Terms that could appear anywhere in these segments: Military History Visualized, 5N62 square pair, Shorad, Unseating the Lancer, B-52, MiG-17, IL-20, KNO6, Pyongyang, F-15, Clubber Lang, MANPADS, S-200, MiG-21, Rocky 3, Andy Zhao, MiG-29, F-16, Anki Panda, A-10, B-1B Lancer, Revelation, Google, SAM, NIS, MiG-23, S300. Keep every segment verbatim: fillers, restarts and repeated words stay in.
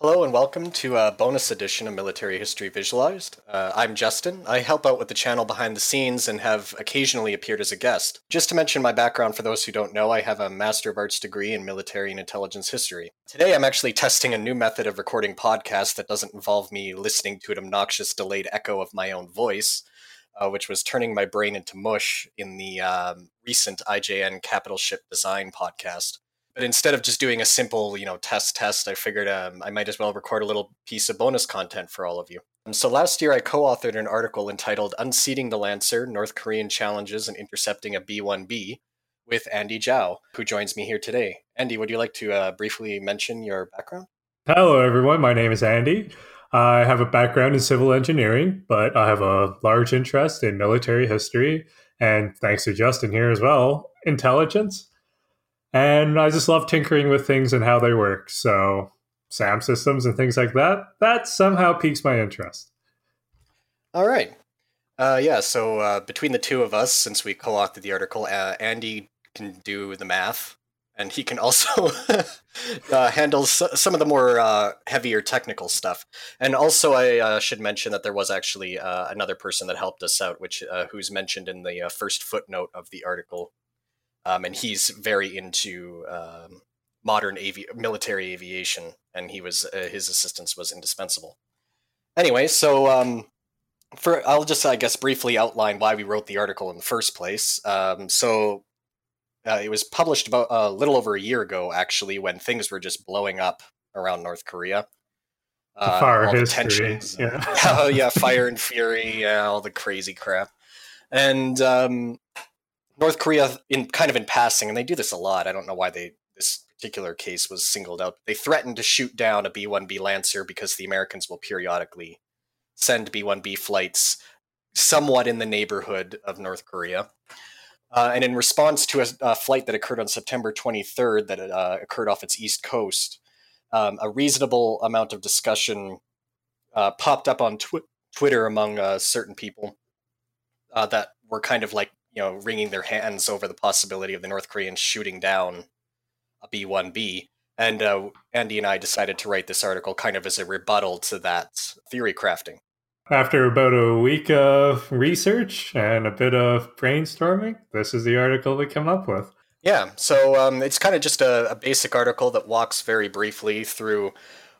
Hello and welcome to a bonus edition of Military History Visualized. Uh, I'm Justin. I help out with the channel behind the scenes and have occasionally appeared as a guest. Just to mention my background for those who don't know, I have a Master of Arts degree in Military and Intelligence History. Today I'm actually testing a new method of recording podcasts that doesn't involve me listening to an obnoxious delayed echo of my own voice, uh, which was turning my brain into mush in the um, recent I J N Capital Ship Design podcast. But instead of just doing a simple, you know, test test, I figured um, I might as well record a little piece of bonus content for all of you. Um, so last year, I co-authored an article entitled Unseating the Lancer, North Korean Challenges in Intercepting a B one B with Andy Zhao, who joins me here today. Andy, would you like to uh, briefly mention your background? Hello, everyone. My name is Andy. I have a background in civil engineering, but I have a large interest in military history. And thanks to Justin here as well, intelligence. And I just love tinkering with things and how they work. So SAM systems and things like that, that somehow piques my interest. All right. Uh, yeah, so uh, between the two of us, since we co-authored the article, uh, Andy can do the math. And he can also uh, handle some of the more uh, heavier technical stuff. And also, I uh, should mention that there was actually uh, another person that helped us out, which uh, who's mentioned in the uh, first footnote of the article. Um, and he's very into um, modern avi- military aviation, and he was uh, his assistance was indispensable. Anyway, so um, for I'll just, I guess, briefly outline why we wrote the article in the first place. Um, so uh, it was published about a little over a year ago, actually, when things were just blowing up around North Korea. Uh, fire history. Yeah. Oh, yeah, fire and fury, yeah, all the crazy crap. And... Um, North Korea, in kind of in passing, and they do this a lot. I don't know why they this particular case was singled out. They threatened to shoot down a B one B Lancer because the Americans will periodically send B one B flights somewhat in the neighborhood of North Korea. Uh, and in response to a, a flight that occurred on September twenty-third that uh, occurred off its east coast, um, a reasonable amount of discussion uh, popped up on tw- Twitter among uh, certain people uh, that were kind of like, you know, wringing their hands over the possibility of the North Koreans shooting down a B one B. And uh, Andy and I decided to write this article kind of as a rebuttal to that theory crafting. After about a week of research and a bit of brainstorming, this is the article we come up with. Yeah, so um, it's kind of just a, a basic article that walks very briefly through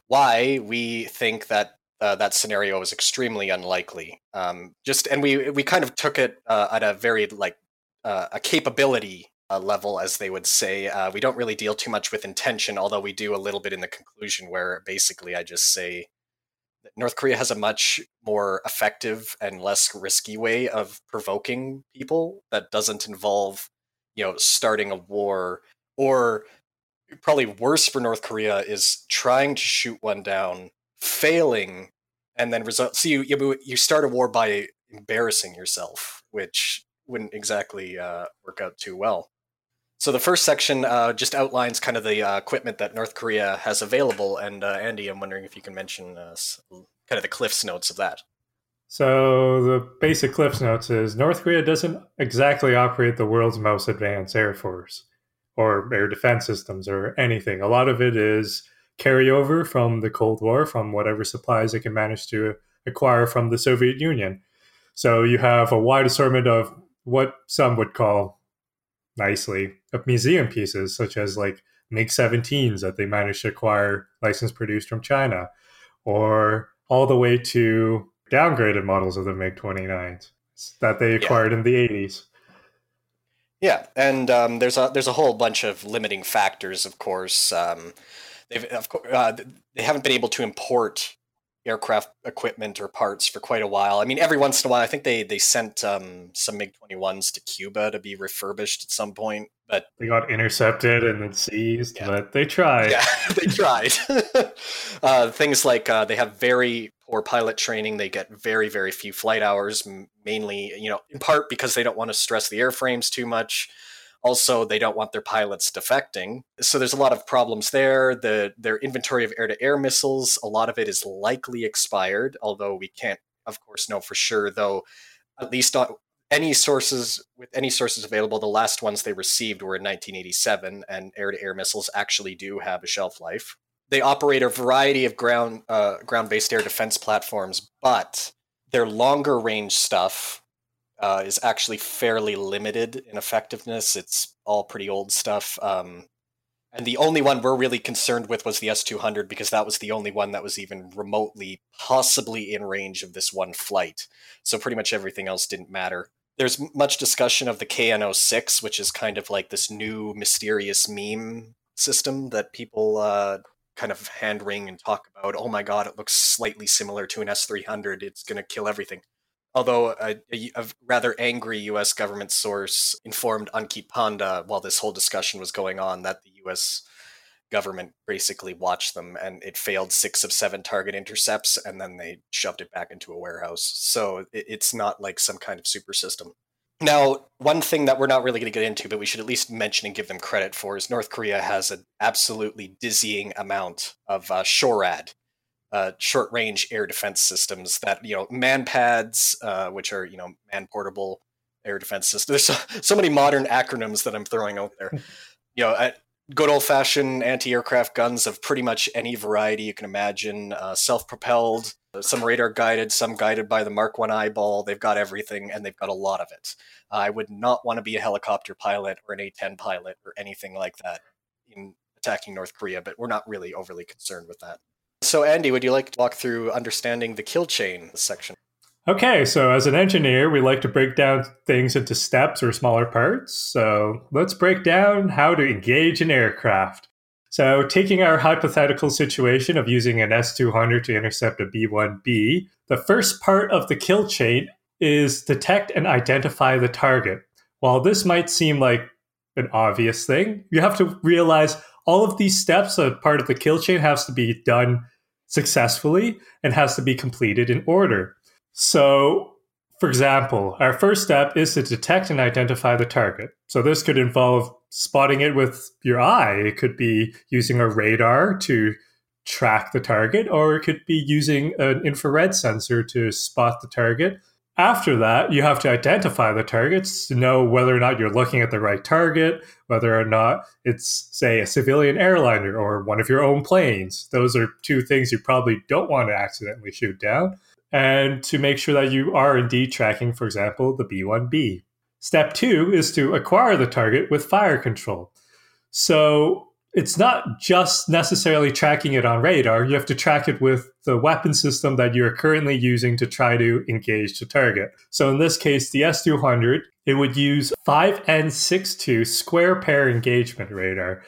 why we think that Uh, that scenario is extremely unlikely. Um, just and we we kind of took it uh, at a very like uh, a capability uh, level, as they would say. Uh, we don't really deal too much with intention, although we do a little bit in the conclusion, where basically I just say that North Korea has a much more effective and less risky way of provoking people that doesn't involve, you know, starting a war, or probably worse for North Korea is trying to shoot one down, failing. And then result. So you, you you start a war by embarrassing yourself, which wouldn't exactly uh, work out too well. So the first section uh, just outlines kind of the uh, equipment that North Korea has available. And uh, Andy, I'm wondering if you can mention uh, kind of the Cliff's Notes of that. So the basic Cliff's Notes is North Korea doesn't exactly operate the world's most advanced air force or air defense systems or anything. A lot of it is carryover from the Cold War, from whatever supplies it can manage to acquire from the Soviet Union. So you have a wide assortment of what some would call, nicely, of museum pieces, such as like MiG seventeens that they managed to acquire licensed produced from China, or all the way to downgraded models of the MiG twenty-nines that they acquired yeah. in the eighties. Yeah, and um, there's a there's a whole bunch of limiting factors, of course. Um, They've, of course, uh, they haven't been able to import aircraft equipment or parts for quite a while. I mean, every once in a while, I think they they sent um, some MiG twenty-ones to Cuba to be refurbished at some point, but they got intercepted and then seized. Yeah. But they tried. Yeah, they tried. uh, things like uh, they have very poor pilot training. They get very very few flight hours, mainly, you know, in part because they don't want to stress the airframes too much. Also, they don't want their pilots defecting. So there's a lot of problems there. The, their inventory of air-to-air missiles, a lot of it is likely expired, although we can't, of course, know for sure, though at least not any sources, with any sources available, the last ones they received were in nineteen eighty-seven, and air-to-air missiles actually do have a shelf life. They operate a variety of ground, uh, ground-based air defense platforms, but their longer-range stuff uh, is actually fairly limited in effectiveness. It's all pretty old stuff. Um, and the only one we're really concerned with was the S two hundred, because that was the only one that was even remotely possibly in range of this one flight. So pretty much everything else didn't matter. There's much discussion of the K N O six, which is kind of like this new mysterious meme system that people... Uh, kind of hand wring and talk about, oh my god, it looks slightly similar to an S three hundred, it's going to kill everything. Although a, a rather angry U S government source informed Anki Panda while this whole discussion was going on that the U S government basically watched them, and it failed six of seven target intercepts, and then they shoved it back into a warehouse. So it, it's not like some kind of super system. Now, one thing that we're not really going to get into, but we should at least mention and give them credit for, is North Korea has an absolutely dizzying amount of uh, Shorad, uh, short-range air defense systems that, you know, MANPADS, uh, which are, you know, man-portable air defense systems. There's so, so many modern acronyms that I'm throwing out there. You know, uh, good old-fashioned anti-aircraft guns of pretty much any variety you can imagine, uh, self-propelled. Some radar guided, some guided by the Mark one eyeball. They've got everything, and they've got a lot of it. Uh, I would not want to be a helicopter pilot or an A ten pilot or anything like that in attacking North Korea, but we're not really overly concerned with that. So Andy, would you like to walk through understanding the kill chain section? Okay, so as an engineer, we like to break down things into steps or smaller parts. So let's break down how to engage an aircraft. So taking our hypothetical situation of using an S two hundred to intercept a B one B, the first part of the kill chain is detect and identify the target. While this might seem like an obvious thing, you have to realize all of these steps as part of the kill chain has to be done successfully and has to be completed in order. So, for example, our first step is to detect and identify the target. So this could involve spotting it with your eye. It could be using a radar to track the target, or it could be using an infrared sensor to spot the target. After that, you have to identify the targets to know whether or not you're looking at the right target, whether or not it's, say, a civilian airliner or one of your own planes. Those are two things you probably don't want to accidentally shoot down. And to make sure that you are indeed tracking, for example, the B one B. Step two is to acquire the target with fire control. So it's not just necessarily tracking it on radar. You have to track it with the weapon system that you're currently using to try to engage the target. So in this case, the S two hundred, it would use five N sixty-two square pair engagement radar,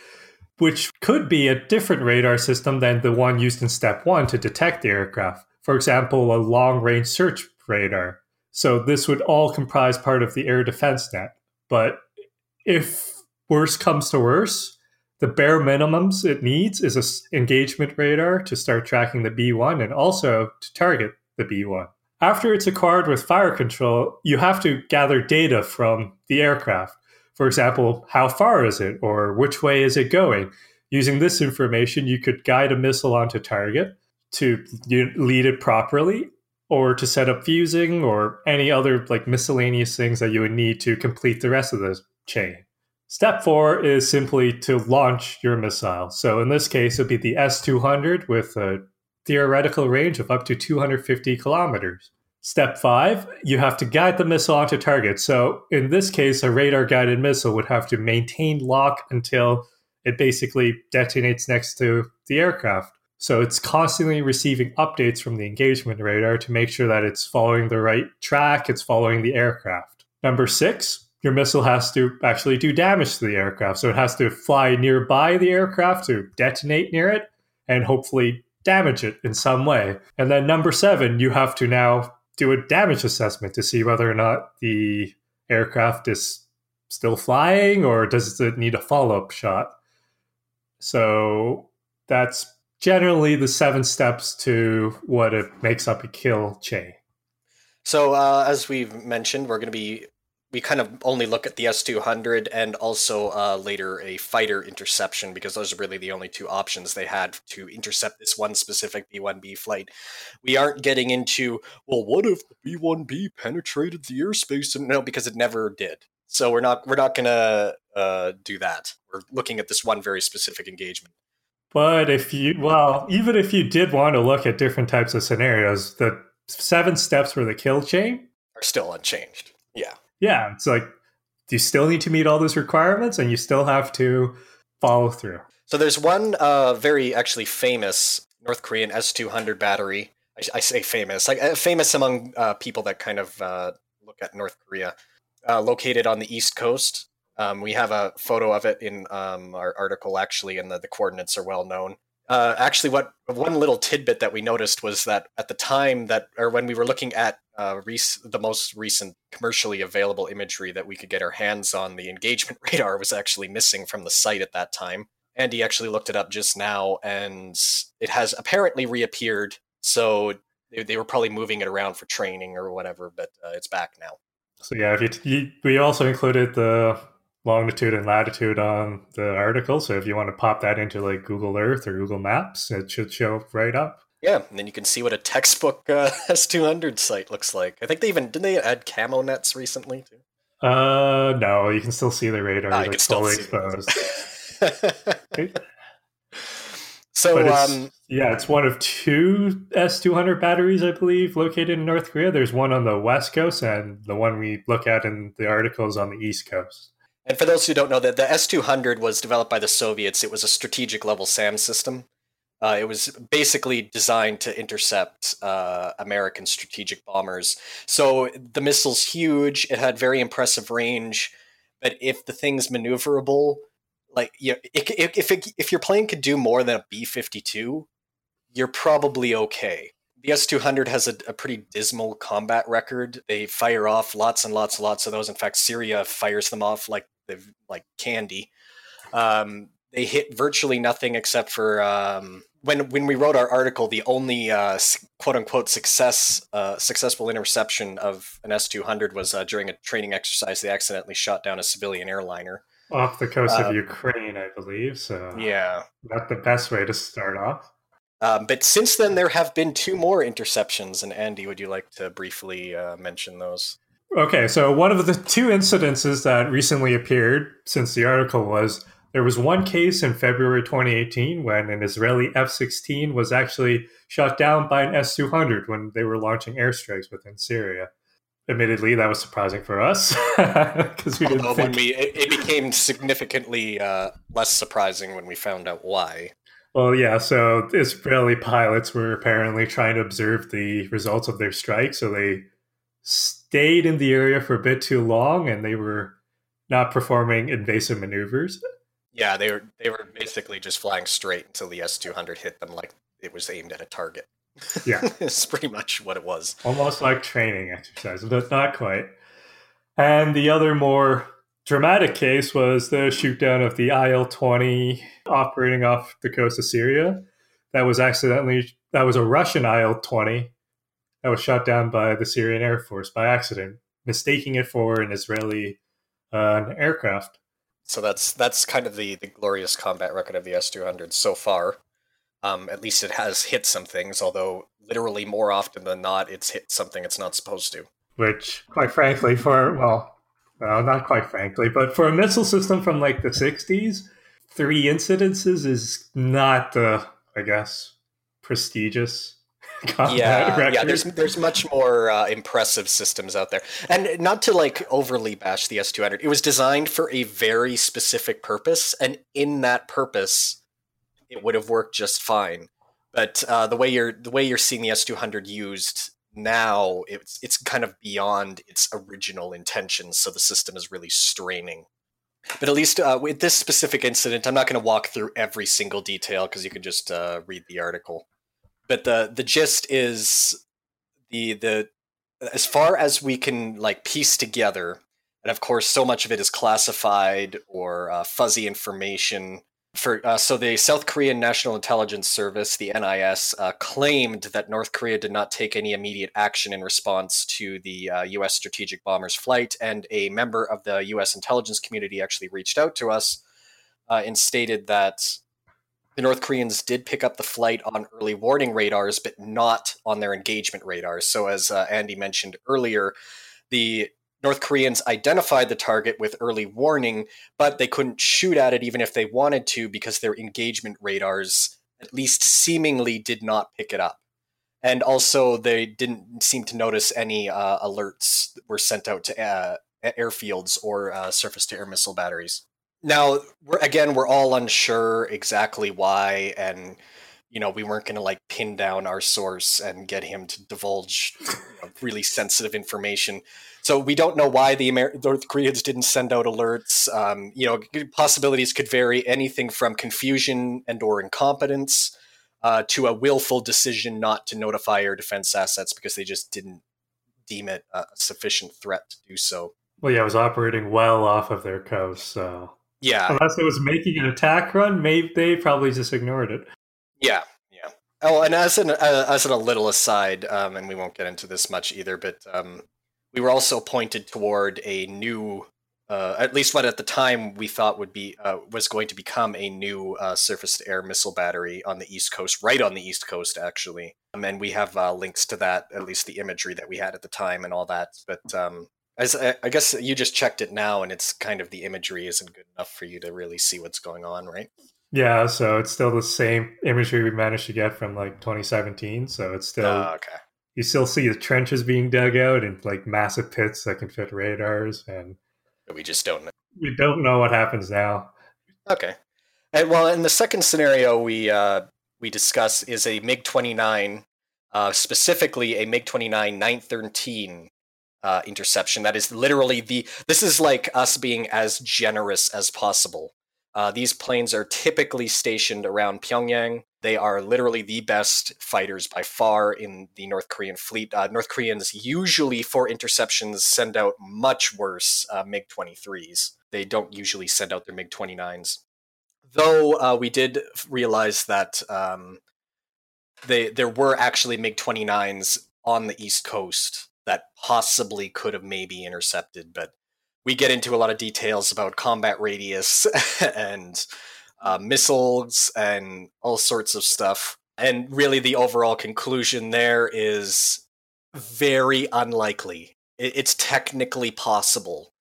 which could be a different radar system than the one used in step one to detect the aircraft. For example, a long-range search radar. So this would all comprise part of the air defense net. But if worse comes to worse, the bare minimums it needs is an engagement radar to start tracking the B one and also to target the B one. After it's acquired with fire control, you have to gather data from the aircraft. For example, how far is it or which way is it going? Using this information, you could guide a missile onto target to lead it properly, or to set up fusing, or any other like miscellaneous things that you would need to complete the rest of the chain. Step four is simply to launch your missile. So in this case, it would be the S two hundred with a theoretical range of up to two hundred fifty kilometers. Step five, you have to guide the missile onto target. So in this case, a radar-guided missile would have to maintain lock until it basically detonates next to the aircraft. So it's constantly receiving updates from the engagement radar to make sure that it's following the right track, it's following the aircraft. Number six, your missile has to actually do damage to the aircraft. So it has to fly nearby the aircraft to detonate near it and hopefully damage it in some way. And then number seven, you have to now do a damage assessment to see whether or not the aircraft is still flying or does it need a follow-up shot. So that's generally the seven steps to what it makes up a kill chain. So uh, as we've mentioned, we're going to be, we kind of only look at the S two hundred and also uh, later a fighter interception, because those are really the only two options they had to intercept this one specific B one B flight. We aren't getting into, well, what if the B one B penetrated the airspace? And no, because it never did. So we're not, we're not going to uh, do that. We're looking at this one very specific engagement. But if you, well, even if you did want to look at different types of scenarios, the seven steps for the kill chain are still unchanged. Yeah. Yeah. It's like, you still need to meet all those requirements and you still have to follow through. So there's one uh, very actually famous North Korean S two hundred battery. I, I say famous, like, famous among uh, people that kind of uh, look at North Korea, uh, located on the East Coast. Um, we have a photo of it in um, our article, actually, and the, the coordinates are well known. Uh, actually, what one little tidbit that we noticed was that at the time that, or when we were looking at uh, rec- the most recent commercially available imagery that we could get our hands on, the engagement radar was actually missing from the site at that time. Andy actually looked it up just now, and it has apparently reappeared. So they, they were probably moving it around for training or whatever, but uh, it's back now. So yeah, if you, you, we also included the longitude and latitude on the article. So if you want to pop that into like Google Earth or Google Maps, it should show right up. Yeah, and then you can see what a textbook uh, S two hundred site looks like. I think they even, didn't they add camo nets recently too? Uh, no, you can still see the radar. Ah, like, you can still see exposed. Right? So it's, um, yeah, it's one of two S two hundred batteries, I believe, located in North Korea. There's one on the West Coast, and the one we look at in the article is on the East Coast. And for those who don't know, that the S two hundred was developed by the Soviets. It was a strategic level SAM system. Uh, it was basically designed to intercept uh, American strategic bombers. So the missile's huge. It had very impressive range. But if the thing's maneuverable, like, you know, it, it, if it, if your plane could do more than a B fifty-two, you're probably okay. The S two hundred has a, a pretty dismal combat record. They fire off lots and lots and lots of those. In fact, Syria fires them off like they've, like candy. Um, they hit virtually nothing except for um, when when we wrote our article. The only uh, quote unquote success uh, successful interception of an S two hundred was uh, during a training exercise. They accidentally shot down a civilian airliner off the coast um, of Ukraine, I believe. So yeah, not the best way to start off. Um, but since then, there have been two more interceptions, and Andy, would you like to briefly uh, mention those? Okay, so one of the two incidences that recently appeared since the article was, there was one case in February twenty eighteen when an Israeli F sixteen was actually shot down by an S two hundred when they were launching airstrikes within Syria. Admittedly, that was surprising for us. Because we Although didn't think... when we, it, it became significantly uh, less surprising when we found out why. Well, yeah, so Israeli pilots were apparently trying to observe the results of their strike, so they stayed in the area for a bit too long, and they were not performing invasive maneuvers. Yeah, they were they were basically just flying straight until the S two hundred hit them like it was aimed at a target. Yeah. It's pretty much what it was. Almost like training exercises, but not quite. And the other more dramatic case was the shoot down of the I L twenty operating off the coast of Syria. That was accidentally, that was a Russian I L twenty that was shot down by the Syrian Air Force by accident, mistaking it for an Israeli uh, aircraft. So that's that's kind of the, the glorious combat record of the S two hundred so far. Um, at least it has hit some things, although literally more often than not, it's hit something it's not supposed to. Which, quite frankly, for, well... Well, not quite frankly, but for a missile system from like the sixties, three incidences is not the, I guess, prestigious combat yeah, record. Yeah, there's there's much more uh, impressive systems out there. And not to like overly bash the S two hundred, it was designed for a very specific purpose, and in that purpose, it would have worked just fine. But uh, the way you're the way you're seeing the S two hundred used now, it's it's kind of beyond its original intentions, so the system is really straining. But at least uh, with this specific incident, I'm not going to walk through every single detail because you can just uh, read the article. But the the gist is the the as far as we can like piece together, and of course, so much of it is classified or uh, fuzzy information. For, uh, so the South Korean National Intelligence Service, the N I S, uh, claimed that North Korea did not take any immediate action in response to the uh, U S strategic bomber's flight, and a member of the U S intelligence community actually reached out to us uh, and stated that the North Koreans did pick up the flight on early warning radars, but not on their engagement radars. So as uh, Andy mentioned earlier, the North Koreans identified the target with early warning, but they couldn't shoot at it even if they wanted to because their engagement radars at least seemingly did not pick it up. And also, they didn't seem to notice any uh, alerts that were sent out to uh, airfields or uh, surface-to-air missile batteries. Now, we're, again, we're all unsure exactly why, and you know, we weren't going to like pin down our source and get him to divulge you know, really sensitive information. So we don't know why the Amer- North Koreans didn't send out alerts. Um, you know, possibilities could vary, anything from confusion and or incompetence uh, to a willful decision not to notify air defense assets because they just didn't deem it a sufficient threat to do so. Well, yeah, it was operating well off of their coast, so yeah, unless it was making an attack run, maybe they probably just ignored it. Yeah, yeah. Oh, and as an uh, as an a little aside, um, and we won't get into this much either, but um, we were also pointed toward a new, uh, at least what at the time we thought would be uh, was going to become a new uh, surface-to-air missile battery on the East Coast, right on the East Coast, actually. Um, and we have uh, links to that, at least the imagery that we had at the time and all that. But um, as I, I guess you just checked it now, and it's kind of the imagery isn't good enough for you to really see what's going on, right? Yeah, so it's still the same imagery we managed to get from like twenty seventeen. So it's still, oh, okay. You still see the trenches being dug out and like massive pits that can fit radars. And we just don't know. We don't know what happens now. Okay. And well, in the second scenario we uh, we discuss is a MiG twenty-nine, uh, specifically a MiG twenty-nine nine thirteen uh, interception. That is literally the, this is like us being as generous as possible. Uh, these planes are typically stationed around Pyongyang. They are literally the best fighters by far in the North Korean fleet. Uh, North Koreans usually, for interceptions, send out much worse uh, MiG twenty-threes. They don't usually send out their MiG twenty-nines. Though uh, we did realize that um, they, there were actually MiG twenty-nines on the East Coast that possibly could have maybe intercepted, but we get into a lot of details about combat radius and uh, missiles and all sorts of stuff. And really the overall conclusion there is very unlikely. It's technically possible,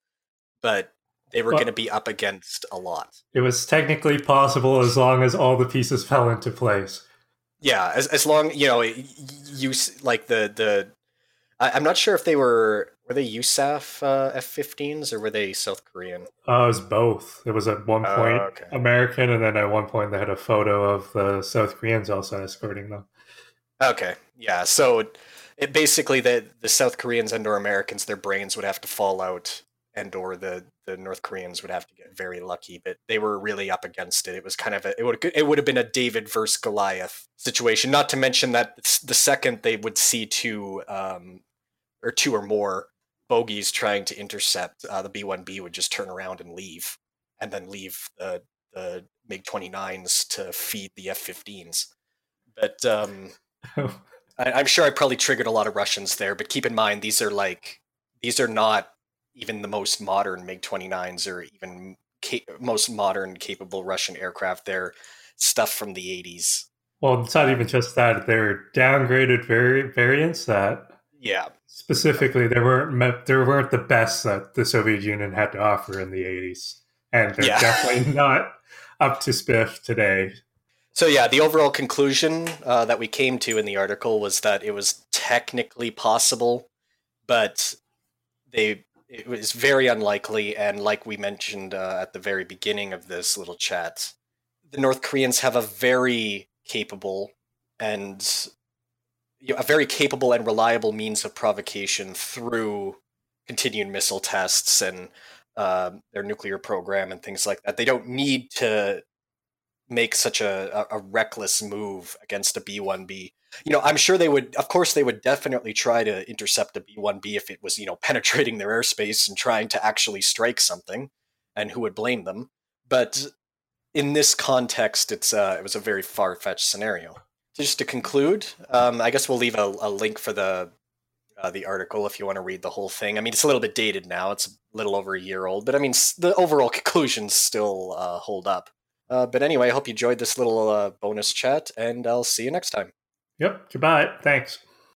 but they were well, going to be up against a lot. It was technically possible as long as all the pieces fell into place. Yeah, as as long, you know, you like the... the I, I'm not sure if they were... Were they U S A F uh, F fifteens or were they South Korean? Uh, it was both. It was at one point uh, okay. American, and then at one point they had a photo of the South Koreans also escorting them. Okay, yeah. So it basically the, the South Koreans and or Americans, their brains would have to fall out, and or the, the North Koreans would have to get very lucky. But they were really up against it. It was kind of a, it would it would have been a David versus Goliath situation. Not to mention that the second they would see two um, or two or more bogies trying to intercept, uh, the B one B would just turn around and leave, and then leave the, the MiG twenty-nines to feed the F fifteens. But um, oh. I, I'm sure I probably triggered a lot of Russians there, but keep in mind, these are like, these are not even the most modern MiG twenty-nines or even ca- most modern capable Russian aircraft. They're stuff from the eighties. Well, it's not even just that. They're downgraded vari- variants that... Yeah. Specifically, there weren't there weren't the best that the Soviet Union had to offer in the eighties, and they're yeah. definitely not up to snuff today. So yeah, the overall conclusion uh, that we came to in the article was that it was technically possible, but they it was very unlikely. And like we mentioned uh, at the very beginning of this little chat, the North Koreans have a very capable and a very capable and reliable means of provocation through continued missile tests and uh, their nuclear program and things like that. They don't need to make such a, a reckless move against a B one B. You know, I'm sure they would, of course, they would definitely try to intercept a B one B if it was, you know, penetrating their airspace and trying to actually strike something, and who would blame them? But in this context, it's uh, it was a very far-fetched scenario. Just to conclude, um, I guess we'll leave a, a link for the uh, the article if you want to read the whole thing. I mean, it's a little bit dated now; it's a little over a year old, but I mean, the overall conclusions still uh, hold up. Uh, but anyway, I hope you enjoyed this little uh, bonus chat, and I'll see you next time. Yep. Goodbye. Thanks.